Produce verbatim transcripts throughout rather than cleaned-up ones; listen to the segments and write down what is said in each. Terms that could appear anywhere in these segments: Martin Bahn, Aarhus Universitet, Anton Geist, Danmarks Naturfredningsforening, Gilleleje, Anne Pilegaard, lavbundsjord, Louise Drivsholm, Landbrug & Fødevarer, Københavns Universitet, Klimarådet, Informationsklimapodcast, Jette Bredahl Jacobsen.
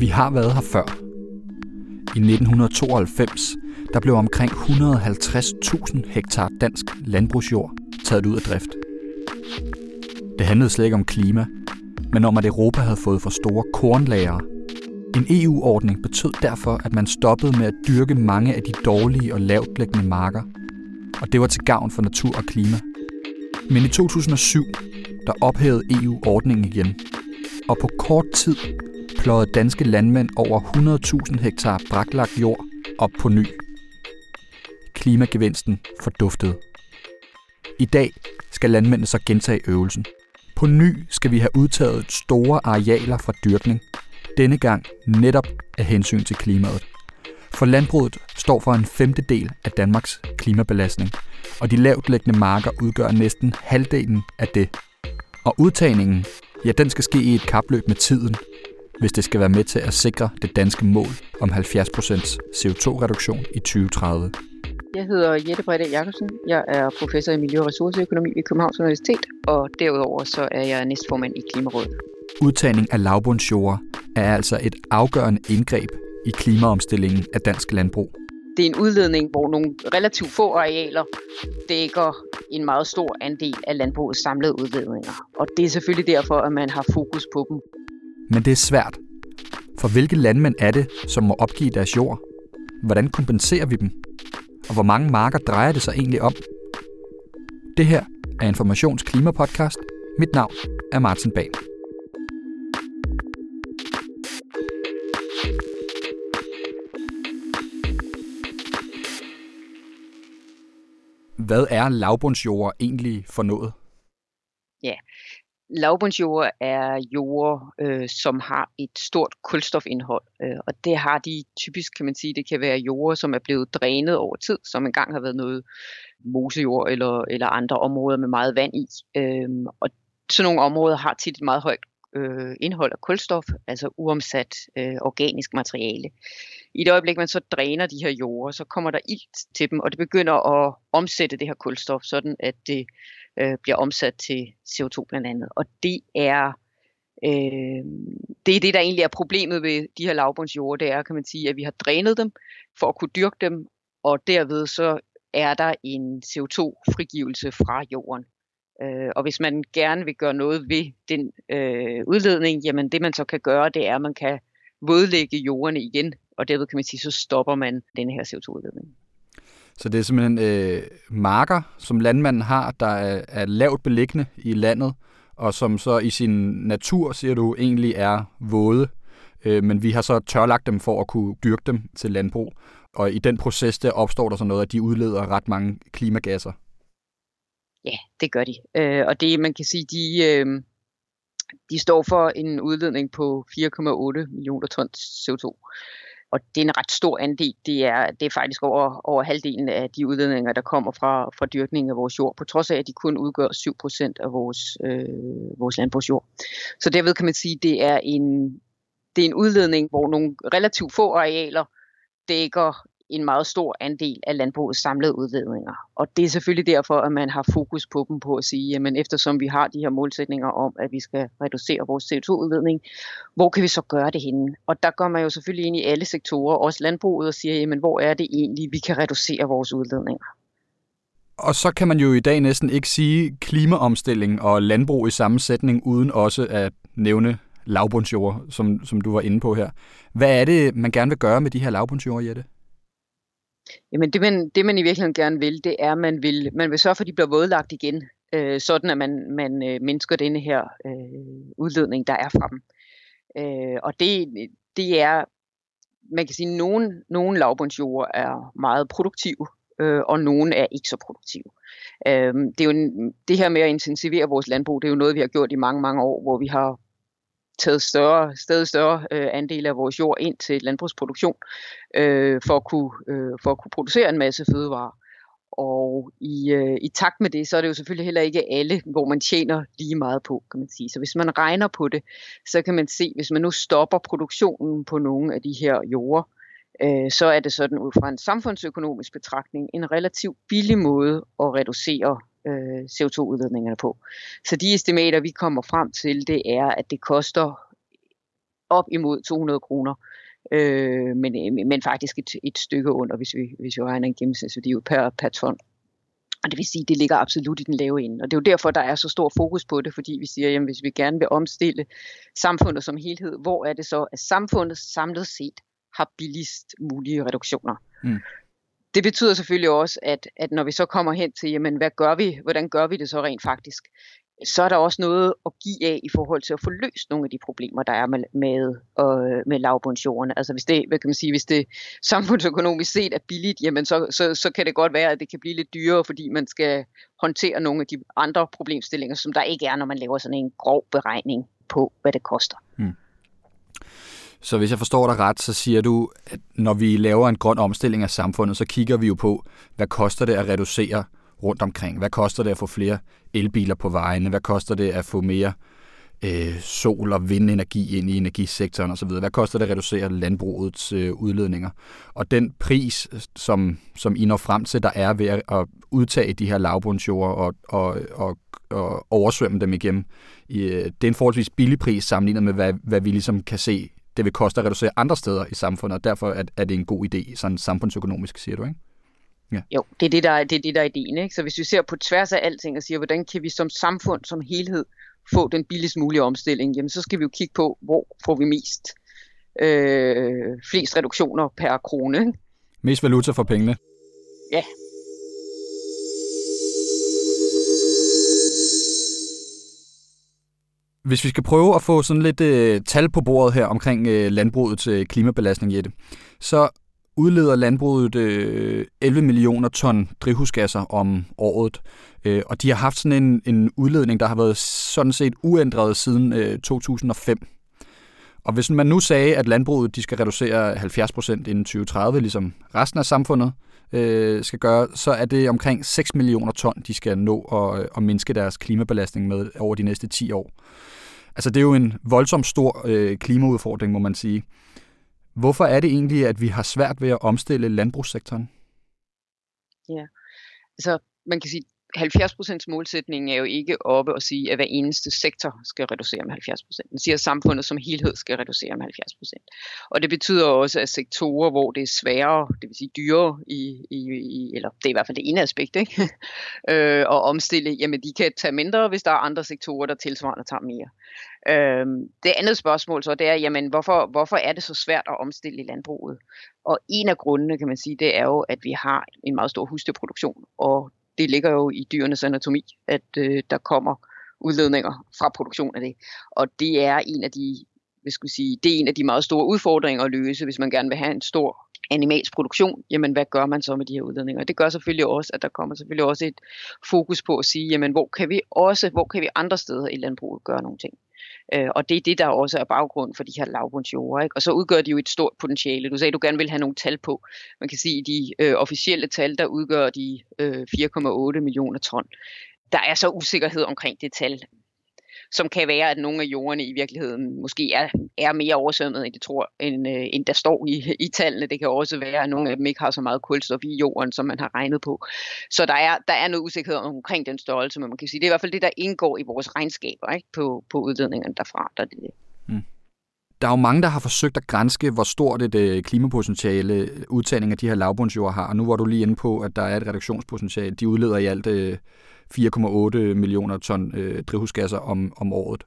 Vi har været her før. I nitten tooghalvfems der blev omkring et hundrede og halvtreds tusind hektar dansk landbrugsjord taget ud af drift. Det handlede slet ikke om klima, men om at Europa havde fået for store kornlagre. En E U-ordning betød derfor, at man stoppede med at dyrke mange af de dårlige og lavtliggende marker, og det var til gavn for natur og klima. Men i to tusind og syv der ophævede E U-ordningen igen, og på kort tid pløjede danske landmænd over hundrede tusind hektar braklagt jord op på ny. Klimagevinsten forduftede. I dag skal landmændene så gentage øvelsen. På ny skal vi have udtaget store arealer fra dyrkning, denne gang netop af hensyn til klimaet. For landbruget står for en femtedel af Danmarks klimabelastning, og de lavtliggende marker udgør næsten halvdelen af det. Og udtagningen, ja, den skal ske i et kapløb med tiden, hvis det skal være med til at sikre det danske mål om halvfjerds procent C O to-reduktion i tyve tredive. Jeg hedder Jette Bredahl Jacobsen. Jeg er professor i miljø- og ressourceøkonomi ved Københavns Universitet, og derudover så er jeg næstformand i Klimarådet. Udtagning af lavbundsjord er altså et afgørende indgreb i klimaomstillingen af dansk landbrug. Det er en udledning, hvor nogle relativt få arealer dækker en meget stor andel af landbrugets samlede udledninger. Og det er selvfølgelig derfor, at man har fokus på dem. Men det er svært. For hvilke landmænd er det, som må opgive deres jord? Hvordan kompenserer vi dem? Og hvor mange marker drejer det sig egentlig om? Det her er Informationsklimapodcast. Mit navn er Martin Bahn. Hvad er lavbundsjord egentlig for noget? Ja, lavbundsjord er jord, øh, som har et stort kulstofindhold, øh, og det har de typisk, kan man sige, det kan være jord, som er blevet drænet over tid, som engang har været noget mosejord eller, eller andre områder med meget vand i. Øh, og sådan nogle områder har tit et meget højt øh, indhold af kulstof, altså uomsat øh, organisk materiale. I det øjeblik, man så dræner de her jorder, så kommer der ilt til dem, og det begynder at omsætte det her kulstof, sådan at det øh, bliver omsat til C O to blandt andet. Og det er, øh, det er det, der egentlig er problemet ved de her lavbundsjorder. Det er, kan man sige, at vi har drænet dem for at kunne dyrke dem, og derved så er der en C O to-frigivelse fra jorden. Øh, og hvis man gerne vil gøre noget ved den øh, udledning, jamen det man så kan gøre, det er, at man kan vådlægge jorderne igen. Og derved kan man sige, så stopper man den her C O to-udledning. Så det er simpelthen øh, marker, som landmanden har, der er, er lavt beliggende i landet, og som så i sin natur, siger du, egentlig er våde. Øh, men vi har så tørlagt dem for at kunne dyrke dem til landbrug. Og i den proces, der opstår der sådan noget, at de udleder ret mange klimagasser. Ja, det gør de. Øh, og det, man kan sige, de... Øh, de står for en udledning på fire komma otte millioner tons C O to. Og det er en ret stor andel. Det er, det er faktisk over, over halvdelen af de udledninger, der kommer fra, fra dyrkningen af vores jord, på trods af, at de kun udgør syv procent af vores, øh, vores landbrugsjord. Så derved kan man sige, at det er en, det er en udledning, hvor nogle relativt få arealer dækker en meget stor andel af landbrugets samlede udledninger. Og det er selvfølgelig derfor, at man har fokus på dem på at sige, jamen eftersom vi har de her målsætninger om, at vi skal reducere vores C O to-udledning, hvor kan vi så gøre det henne? Og der går man jo selvfølgelig ind i alle sektorer, også landbruget, og siger, jamen hvor er det egentlig, vi kan reducere vores udledninger? Og så kan man jo i dag næsten ikke sige klimaomstilling og landbrug i samme sætning, uden også at nævne lavbundsjord, som, som du var inde på her. Hvad er det, man gerne vil gøre med de her lavbundsjord, Jette? Jamen det man, det man i virkeligheden gerne vil, det er, at man vil, man vil sørge for, at de bliver vådlagt igen, øh, sådan at man, man øh, mindsker denne her øh, udledning, der er fra dem. Øh, og det, det er, man kan sige, at nogle, nogle lavbundsjord er meget produktive, øh, og nogle er ikke så produktive. Øh, det, er jo en, det her med at intensivere vores landbrug, det er jo noget, vi har gjort i mange, mange år, hvor vi har taget større, stadig større øh, andel af vores jord ind til landbrugsproduktion øh, for, at kunne, øh, for at kunne producere en masse fødevarer. Og i, øh, i takt med det, så er det jo selvfølgelig heller ikke alle, hvor man tjener lige meget på, kan man sige. Så hvis man regner på det, så kan man se, hvis man nu stopper produktionen på nogle af de her jorder, øh, så er det sådan ud fra en samfundsøkonomisk betragtning en relativt billig måde at reducere øh, C O to udledningerne på. Så de estimater, vi kommer frem til, det er, at det koster op imod to hundrede kroner, øh, men, men faktisk et, et stykke under, hvis vi, hvis vi regner en gennemsnitsværdi per, per ton. Og det vil sige, at det ligger absolut i den lave ende. Og det er jo derfor, der er så stor fokus på det, fordi vi siger, at hvis vi gerne vil omstille samfundet som helhed, hvor er det så, at samfundet samlet set har billigst mulige reduktioner. Mm. Det betyder selvfølgelig også, at, at når vi så kommer hen til, jamen, hvad gør vi, hvordan gør vi det så rent faktisk, så er der også noget at give af i forhold til at få løst nogle af de problemer, der er med, med, øh, med lavbundsjordene. Altså hvis det, hvad kan man sige, hvis det samfundsøkonomisk set er billigt, jamen så, så, så kan det godt være, at det kan blive lidt dyrere, fordi man skal håndtere nogle af de andre problemstillinger, som der ikke er, når man laver sådan en grov beregning på, hvad det koster. Hmm. Så hvis jeg forstår dig ret, så siger du, at når vi laver en grøn omstilling af samfundet, så kigger vi jo på, hvad koster det at reducere rundt omkring. Hvad koster det at få flere elbiler på vejene? Hvad koster det at få mere øh, sol- og vindenergi ind i energisektoren osv.? Hvad koster det at reducere landbrugets øh, udledninger? Og den pris, som, som I når frem til, der er ved at udtage de her lavbundsjorder og, og, og, og oversvømme dem igennem, øh, det er en forholdsvis billig pris sammenlignet med, hvad, hvad vi ligesom kan se, det vil koste at reducere andre steder i samfundet, og derfor er, er det en god idé, sådan samfundsøkonomisk, siger du, ikke? Ja. Jo, det er det, der er, det er det, der er ideen, ikke? Så hvis vi ser på tværs af alting og siger, hvordan kan vi som samfund, som helhed, få den billigst mulige omstilling, jamen så skal vi jo kigge på, hvor får vi mest øh, flest reduktioner per krone, ikke? Mest valuta for pengene. Ja. Hvis vi skal prøve at få sådan lidt øh, tal på bordet her omkring øh, landbrugets øh, klimabelastning, Jette, så udleder landbruget øh, elleve millioner ton drivhusgasser om året, øh, og de har haft sådan en, en udledning, der har været sådan set uændret siden øh, to tusind og fem. Og hvis man nu sagde, at landbruget de skal reducere halvfjerds procent inden tyve tredive, ligesom resten af samfundet øh, skal gøre, så er det omkring seks millioner ton, de skal nå at, at mindske deres klimabelastning med over de næste ti år. Altså det er jo en voldsomt stor øh, klimaudfordring, må man sige. Hvorfor er det egentlig, at vi har svært ved at omstille landbrugssektoren? Ja, altså man kan sige, at halvfjerds procents målsætningen er jo ikke oppe at sige, at hver eneste sektor skal reducere med halvfjerds procent. Den siger, at samfundet som helhed skal reducere med halvfjerds procent. Og det betyder også, at sektorer, hvor det er sværere, det vil sige dyrere, i, i, i, eller det er i hvert fald det ene aspekt, ikke? øh, at omstille, jamen de kan tage mindre, hvis der er andre sektorer, der tilsvarende tager mere. Det andet spørgsmål så, det er, jamen, hvorfor, hvorfor er det så svært at omstille i landbruget? Og en af grundene, kan man sige, det er jo, at vi har en meget stor husdyrproduktion, og det ligger jo i dyrenes anatomi, at øh, der kommer udledninger fra produktion af det. Og det er en af de, hvad skal jeg sige, det er en af de meget store udfordringer at løse, hvis man gerne vil have en stor animalsk produktion, jamen hvad gør man så med de her udledninger? Det gør selvfølgelig også, at der kommer selvfølgelig også et fokus på at sige, jamen hvor kan vi også, hvor kan vi andre steder i landbruget gøre nogle ting? Øh, og det er det, der også er baggrund for de her lavbundsjorder, ikke? Og så udgør de jo et stort potentiale. Du sagde, du gerne vil have nogle tal på. Man kan sige, at de øh, officielle tal, der udgør de øh, fire komma otte millioner ton. Der er så usikkerhed omkring det tal, som kan være, at nogle af jorderne i virkeligheden måske er, er mere oversvømmet, end, de tror, end, øh, end der står i, i tallene. Det kan også være, at nogle af dem ikke har så meget kulstof i jorden, som man har regnet på. Så der er, der er noget usikkerhed omkring den størrelse, men man kan sige, det er i hvert fald det, der indgår i vores regnskaber, ikke? På, på udledningerne derfra. Der er, det. Mm. Der er jo mange, der har forsøgt at granske, hvor stort et øh, klimapotentiale udtagning af de her lavbundsjord har, og nu var du lige inde på, at der er et reduktionspotentiale. De udleder i alt Øh, fire komma otte millioner ton øh, drivhusgasser om, om året.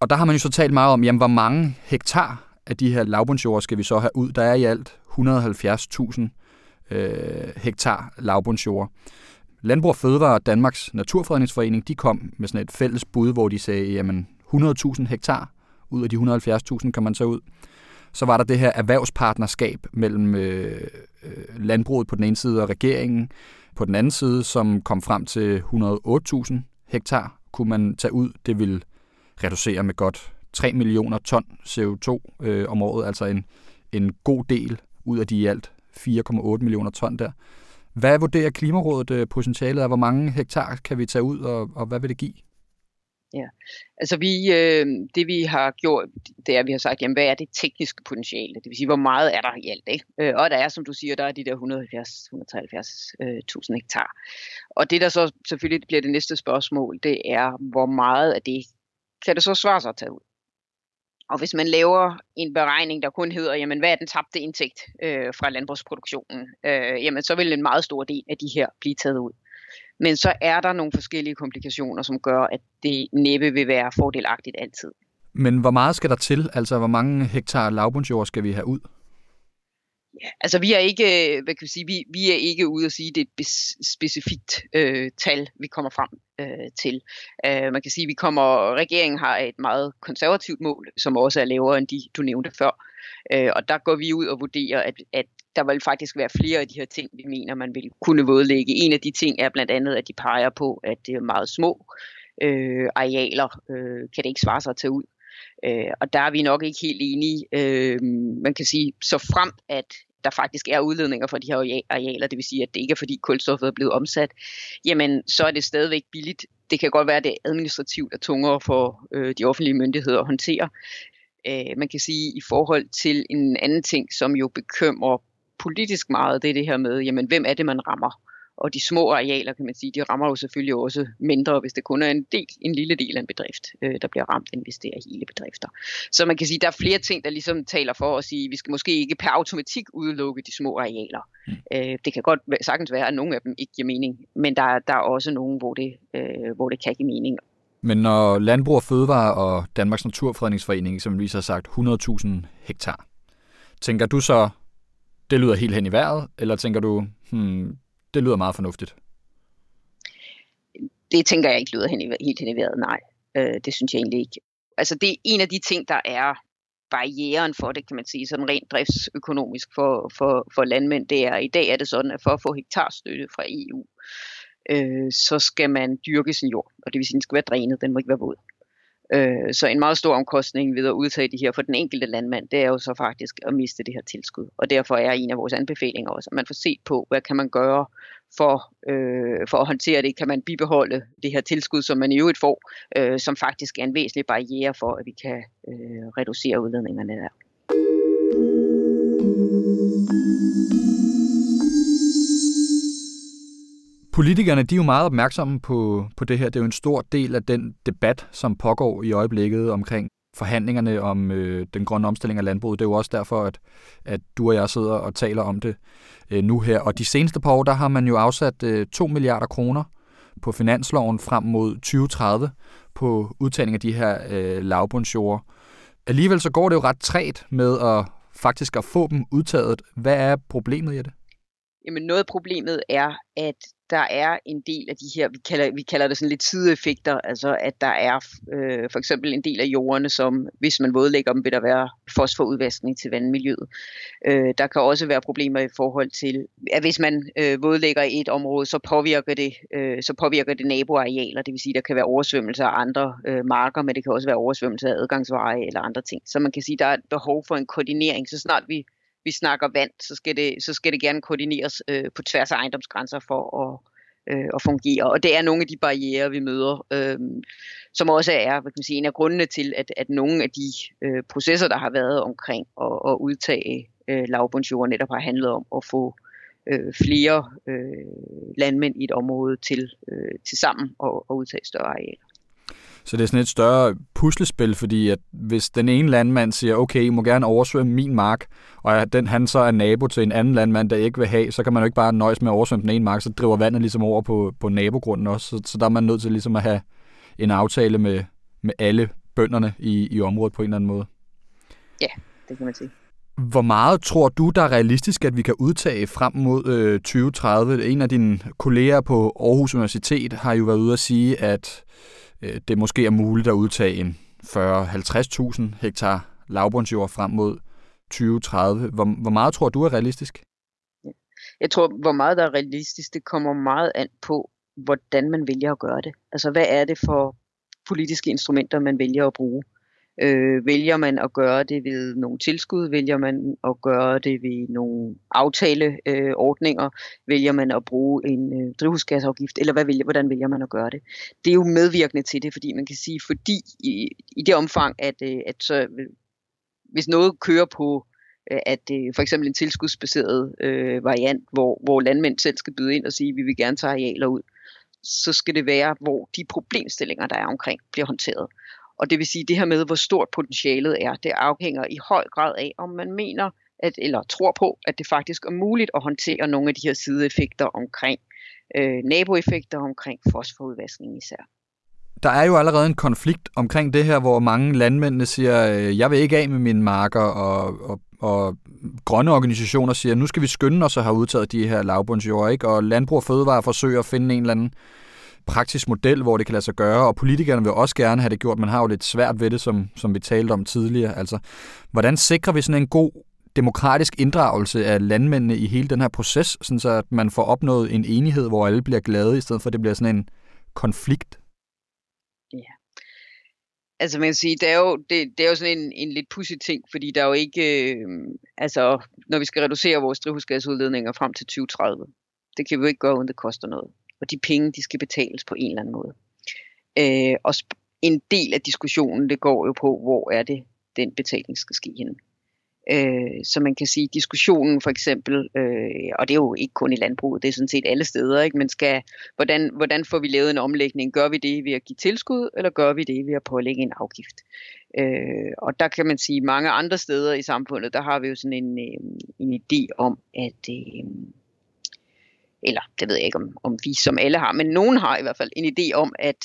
Og der har man jo så talt meget om, jamen, hvor mange hektar af de her lavbundsjorder skal vi så have ud? Der er i alt et hundrede og halvfjerds tusind øh, hektar lavbundsjorder. Landbrug og Fødevarer og Danmarks Naturfredningsforening, de kom med sådan et fælles bud, hvor de sagde, jamen hundrede tusind hektar ud af de et hundrede og halvfjerds tusind kan man så ud. Så var der det her erhvervspartnerskab mellem øh, landbruget på den ene side og regeringen på den anden side, som kom frem til et hundrede og otte tusind hektar, kunne man tage ud. Det ville reducere med godt tre millioner ton C O to øh, om året, altså en, en god del ud af de i alt fire komma otte millioner ton der. Hvad vurderer Klimarådet øh, potentialet af? Hvor mange hektar kan vi tage ud, og, og hvad vil det give? Ja, altså vi, øh, det vi har gjort, det er, at vi har sagt, jamen, hvad er det tekniske potentiale? Det vil sige, hvor meget er der i alt, ikke? Og der er, som du siger, der er de der et hundrede og halvfjerds til et hundrede og treoghalvfjerds tusind hektar. Og det der så selvfølgelig bliver det næste spørgsmål, det er, hvor meget af det kan det så svare sig at tage ud? Og hvis man laver en beregning, der kun hedder, jamen, hvad er den tabte indtægt øh, fra landbrugsproduktionen, øh, jamen, så vil en meget stor del af de her blive taget ud. Men så er der nogle forskellige komplikationer, som gør, at det næppe vil være fordelagtigt altid. Men hvor meget skal der til? Altså, hvor mange hektar lavbundsjord skal vi have ud? Ja, altså, vi er ikke, hvad kan vi sige, vi, vi er ikke ude at sige, at det er et specifikt øh, tal, vi kommer frem øh, til. Øh, man kan sige, vi kommer, regeringen har et meget konservativt mål, som også er lavere end de, du nævnte før. Øh, og der går vi ud og vurderer, at, at der vil faktisk være flere af de her ting, vi mener, man vil kunne vådlægge. En af de ting er blandt andet, at de peger på, at det er meget små øh, arealer, øh, kan det ikke svare sig at tage ud. Øh, og der er vi nok ikke helt enige. Øh, man kan sige, så frem at der faktisk er udledninger fra de her arealer, det vil sige, at det ikke er fordi kulstoffet er blevet omsat, jamen så er det stadigvæk billigt. Det kan godt være, at det administrativt er tungere for øh, de offentlige myndigheder at håndtere. Øh, man kan sige, i forhold til en anden ting, som jo bekymrer politisk meget, det er det her med, jamen hvem er det, man rammer? Og de små arealer, kan man sige, de rammer jo selvfølgelig også mindre, hvis det kun er en del, en lille del af en bedrift, øh, der bliver ramt, end hvis det er hele bedrifter. Så man kan sige, der er flere ting, der ligesom taler for at sige, vi skal måske ikke per automatik udelukke de små arealer. Mm. Øh, det kan godt sagtens være, at nogle af dem ikke giver mening, men der, der er også nogle, hvor det, øh, hvor det kan give mening. Men når Landbrug og Fødevarer og Danmarks Naturfredningsforening, som lige har sagt hundrede tusind hektar, tænker du så, det lyder helt hen i vejret, eller tænker du, hmm, det lyder meget fornuftigt? Det tænker jeg ikke lyder hen i, helt hen i vejret, nej. Øh, det synes jeg egentlig ikke. Altså det er en af de ting, der er barrieren for det, kan man sige, sådan rent driftsøkonomisk for, for, for landmænd. Det er, i dag er det sådan, at for at få hektarstøtte fra E U, øh, så skal man dyrke sin jord. Og det vil sige, at den skal være drænet, den må ikke være våd. Så en meget stor omkostning ved at udtage det her for den enkelte landmand, det er jo så faktisk at miste det her tilskud. Og derfor er en af vores anbefalinger også, at man får set på, hvad kan man gøre for, øh, for at håndtere det. Kan man bibeholde det her tilskud, som man i øvrigt får, øh, som faktisk er en væsentlig barriere for, at vi kan øh, reducere udledningerne der. Politikerne, de er jo meget opmærksomme på, på det her. Det er jo en stor del af den debat, som pågår i øjeblikket omkring forhandlingerne om øh, den grønne omstilling af landbruget. Det er jo også derfor, at, at du og jeg sidder og taler om det øh, nu her. Og de seneste par år, der har man jo afsat øh, to milliarder kroner på finansloven frem mod tyve tredive på udtagning af de her øh, lavbundsjorde. Alligevel så går det jo ret trægt med at faktisk at få dem udtaget. Hvad er problemet i det? Jamen noget af problemet er, at der er en del af de her, vi kalder, vi kalder det sådan lidt sideeffekter, altså at der er øh, for eksempel en del af jordene, som hvis man vådlægger dem, vil der være fosforudvaskning til vandmiljøet. Øh, der kan også være problemer i forhold til, at hvis man øh, vådlægger et område, så påvirker det, øh, så påvirker det naboarealer, det vil sige, der kan være oversvømmelser af andre øh, marker, men det kan også være oversvømmelser af adgangsveje eller andre ting. Så man kan sige, der er et behov for en koordinering, så snart vi vi snakker vand, så skal det, så skal det gerne koordineres øh, på tværs af ejendomsgrænser for at, øh, at fungere. Og det er nogle af de barrierer, vi møder, øh, som også er hvad kan man sige, en af grundene til, at, at nogle af de øh, processer, der har været omkring at, at udtage øh, lavbundsjord, netop har handlet om at få øh, flere øh, landmænd i et område til, øh, til sammen og, og udtage større arealer. Så det er sådan et større puslespil, fordi at hvis den ene landmand siger, okay, I må gerne oversvømme min mark, og den, han så er nabo til en anden landmand, der ikke vil have, så kan man jo ikke bare nøjes med at oversvømme den ene mark, så driver vandet ligesom over på, på nabogrunden også. Så, så der er man nødt til ligesom at have en aftale med, med alle bønderne i, i området på en eller anden måde. Ja, det kan man sige. Hvor meget tror du, der er realistisk, at vi kan udtage frem mod øh, tyve tredive? En af dine kolleger på Aarhus Universitet har jo været ude at sige, at det måske er muligt at udtage en fyrre til halvtreds tusind hektar lavbundsjord frem mod tyve tredive. Hvor, hvor meget tror du er realistisk? Jeg tror, hvor meget der er realistisk, det kommer meget an på, hvordan man vælger at gøre det. Altså, hvad er det for politiske instrumenter, man vælger at bruge? Øh, vælger man at gøre det ved nogle tilskud? Vælger man at gøre det ved nogle aftaleordninger? Øh, vælger man at bruge en øh, drivhusgasafgift? Eller hvad vælger, hvordan vælger man at gøre det? Det er jo medvirkende til det, fordi man kan sige, fordi i, i det omfang, at, øh, at så, hvis noget kører på at øh, for eksempel en tilskudsbaseret øh, variant, hvor, hvor landmænd selv skal byde ind og sige, at vi vil gerne tage arealer ud, så skal det være, hvor de problemstillinger, der er omkring, bliver håndteret. Og det vil sige, at det her med, hvor stort potentialet er, det afhænger i høj grad af, om man mener at, eller tror på, at det faktisk er muligt at håndtere nogle af de her sideeffekter omkring øh, naboeffekter, omkring fosforudvaskning især. Der er jo allerede en konflikt omkring det her, hvor mange landmændene siger, jeg vil ikke af med mine marker, og, og, og grønne organisationer siger, nu skal vi skynde os at have udtaget de her lavbundsjord, ikke? Og Landbrug og Fødevarer forsøger at finde en eller anden praktisk model, hvor det kan lade sig gøre, og politikerne vil også gerne have det gjort. Man har jo lidt svært ved det, som, som vi talte om tidligere. Altså, hvordan sikrer vi sådan en god demokratisk inddragelse af landmændene i hele den her proces, sådan så at man får opnået en enighed, hvor alle bliver glade, i stedet for at det bliver sådan en konflikt? Ja. Altså man kan sige, det er jo, det, det er jo sådan en, en lidt pudsig ting, fordi der er jo ikke, øh, altså når vi skal reducere vores drivhusgasudledninger frem til tyve tredive, det kan vi jo ikke gøre, uden det koster noget. Og de penge, de skal betales på en eller anden måde. Øh, og en del af diskussionen, det går jo på, hvor er det, den betaling skal ske henne. Øh, så man kan sige, diskussionen for eksempel, øh, og det er jo ikke kun i landbruget, det er sådan set alle steder, ikke? Men skal, hvordan, hvordan får vi lavet en omlægning? Gør vi det ved at give tilskud, eller gør vi det ved at pålægge en afgift? Øh, og der kan man sige, mange andre steder i samfundet, der har vi jo sådan en, øh, en idé om, at... Øh, eller det ved jeg ikke, om, om vi som alle har, men nogen har i hvert fald en idé om, at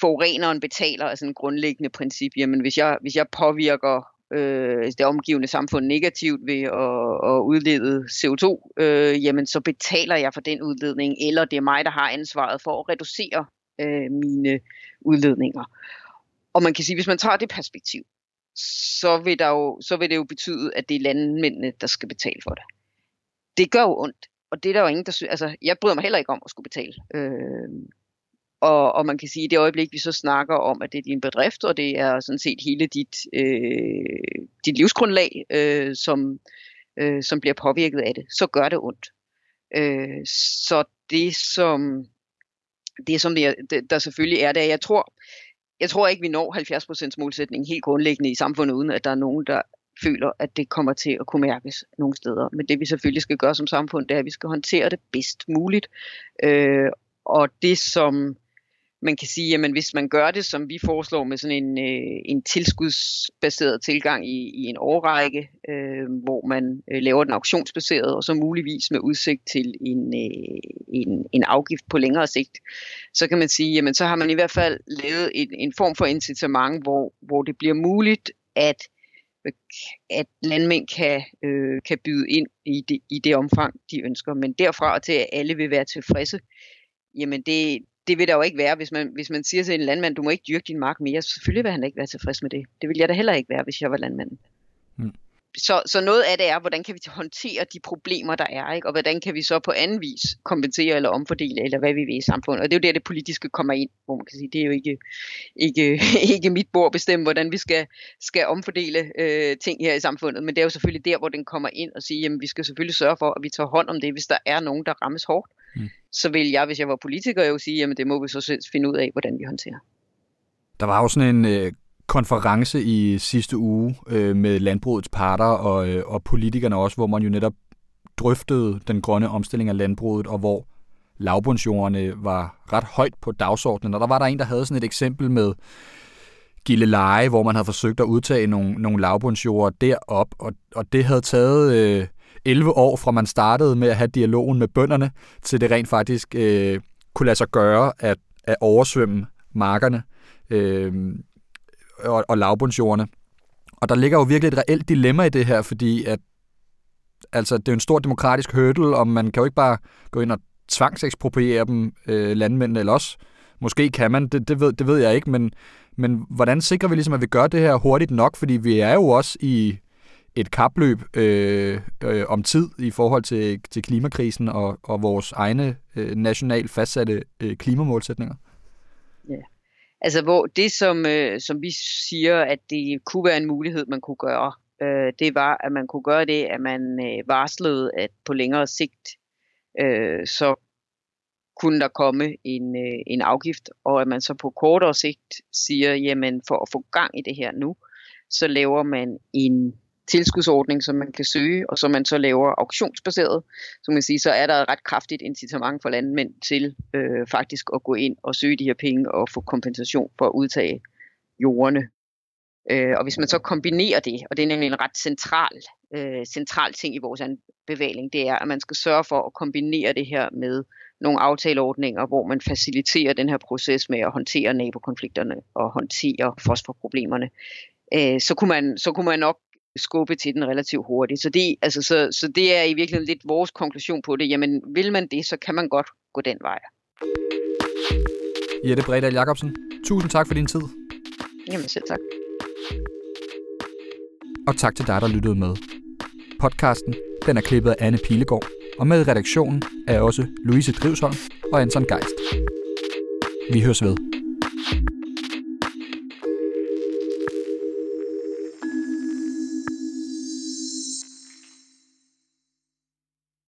forureneren betaler, altså en grundlæggende princip. Jamen, hvis jeg, hvis jeg påvirker øh, det omgivende samfund negativt ved at, at udlede C O to, øh, jamen så betaler jeg for den udledning, eller det er mig, der har ansvaret for at reducere øh, mine udledninger. Og man kan sige, hvis man tager det perspektiv, så vil, der jo, så vil det jo betyde, at det er landmændene, der skal betale for det. Det gør jo ondt. Og det er der jo ingen, der synes, altså jeg bryder mig heller ikke om at skulle betale. Øh, og, og man kan sige, at i det øjeblik, vi så snakker om, at det er din bedrift, og det er sådan set hele dit, øh, dit livsgrundlag, øh, som, øh, som bliver påvirket af det, så gør det ondt. Øh, så det som, det, som det, det, der selvfølgelig er, det er, jeg tror, jeg tror ikke, vi når halvfjerds procent målsætningen helt grundlæggende i samfundet, uden at der er nogen, der føler, at det kommer til at kunne mærkes nogle steder. Men det vi selvfølgelig skal gøre som samfund, det er, at vi skal håndtere det bedst muligt. Øh, og det som man kan sige, jamen hvis man gør det, som vi foreslår med sådan en, øh, en tilskudsbaseret tilgang i, i en årrække, øh, hvor man øh, laver den auktionsbaseret, og så muligvis med udsigt til en, øh, en, en afgift på længere sigt, så kan man sige, jamen så har man i hvert fald lavet en, en form for incitament, hvor, hvor det bliver muligt, at at landmænd kan, øh, kan byde ind i det, i det omfang, de ønsker. Men derfra og til, at alle vil være tilfredse, jamen det, det vil der jo ikke være. Hvis man, hvis man siger til en landmand, du må ikke dyrke din mark mere, selvfølgelig vil han ikke være tilfreds med det. Det ville jeg da heller ikke være, hvis jeg var landmanden. Mm. Så, så noget af det er, hvordan kan vi håndtere de problemer, der er, ikke? Og hvordan kan vi så på anden vis kompensere eller omfordele, eller hvad vi vil i samfundet. Og det er jo der, det politiske kommer ind, hvor man kan sige, det er jo ikke, ikke, ikke mit bord at bestemme, hvordan vi skal, skal omfordele øh, ting her i samfundet. Men det er jo selvfølgelig der, hvor den kommer ind og siger, jamen vi skal selvfølgelig sørge for, at vi tager hånd om det, hvis der er nogen, der rammes hårdt. Mm. Så vil jeg, hvis jeg var politiker, jo sige, jamen det må vi så selv finde ud af, hvordan vi håndterer. Der var jo sådan en... Øh... konference i sidste uge øh, med landbrugets parter og, øh, og politikerne også, hvor man jo netop drøftede den grønne omstilling af landbruget, og hvor lavbundsjordene var ret højt på dagsordenen. Og der var der en, der havde sådan et eksempel med Gilleleje, hvor man havde forsøgt at udtage nogle, nogle lavbundsjorder derop, og, og det havde taget øh, elleve år, fra man startede med at have dialogen med bønderne, til det rent faktisk øh, kunne lade sig gøre at, at oversvømme markerne. Øh, og, og lavbundsjordene. Og der ligger jo virkelig et reelt dilemma i det her, fordi at, altså, det er en stor demokratisk hurdle, og man kan jo ikke bare gå ind og tvangsekspropriere dem, øh, landmændene, eller også. Måske kan man, det, det, ved, det ved jeg ikke, men, men hvordan sikrer vi ligesom, at vi gør det her hurtigt nok? Fordi vi er jo også i et kapløb øh, øh, om tid i forhold til, til klimakrisen og, og vores egne øh, nationalt fastsatte øh, klimamålsætninger. Ja. Yeah. Altså hvor det, som, øh, som vi siger, at det kunne være en mulighed, man kunne gøre, øh, det var, at man kunne gøre det, at man øh, varslede, at på længere sigt, øh, så kunne der komme en, øh, en afgift, og at man så på kortere sigt siger, jamen for at få gang i det her nu, så laver man en tilskudsordning, som man kan søge, og som man så laver auktionsbaseret, så man siger, så er der et ret kraftigt incitament for landmænd til øh, faktisk at gå ind og søge de her penge og få kompensation for at udtage jordene. Øh, og hvis man så kombinerer det, og det er nemlig en ret central, øh, central ting i vores bevægning, det er, at man skal sørge for at kombinere det her med nogle aftaleordninger, hvor man faciliterer den her proces med at håndtere nabokonflikterne og håndtere fosforproblemerne, øh, så, kunne man, så kunne man nok skubbe til den relativt hurtigt. Så det, altså, så, så det er i virkeligheden lidt vores konklusion på det. Jamen, vil man det, så kan man godt gå den vej. Jette Bredahl Jacobsen, tusind tak for din tid. Jamen, selv tak. Og tak til dig, der lyttede med. Podcasten, den er klippet af Anne Pilegaard, og med i redaktionen er også Louise Drivsholm og Anton Geist. Vi høres ved.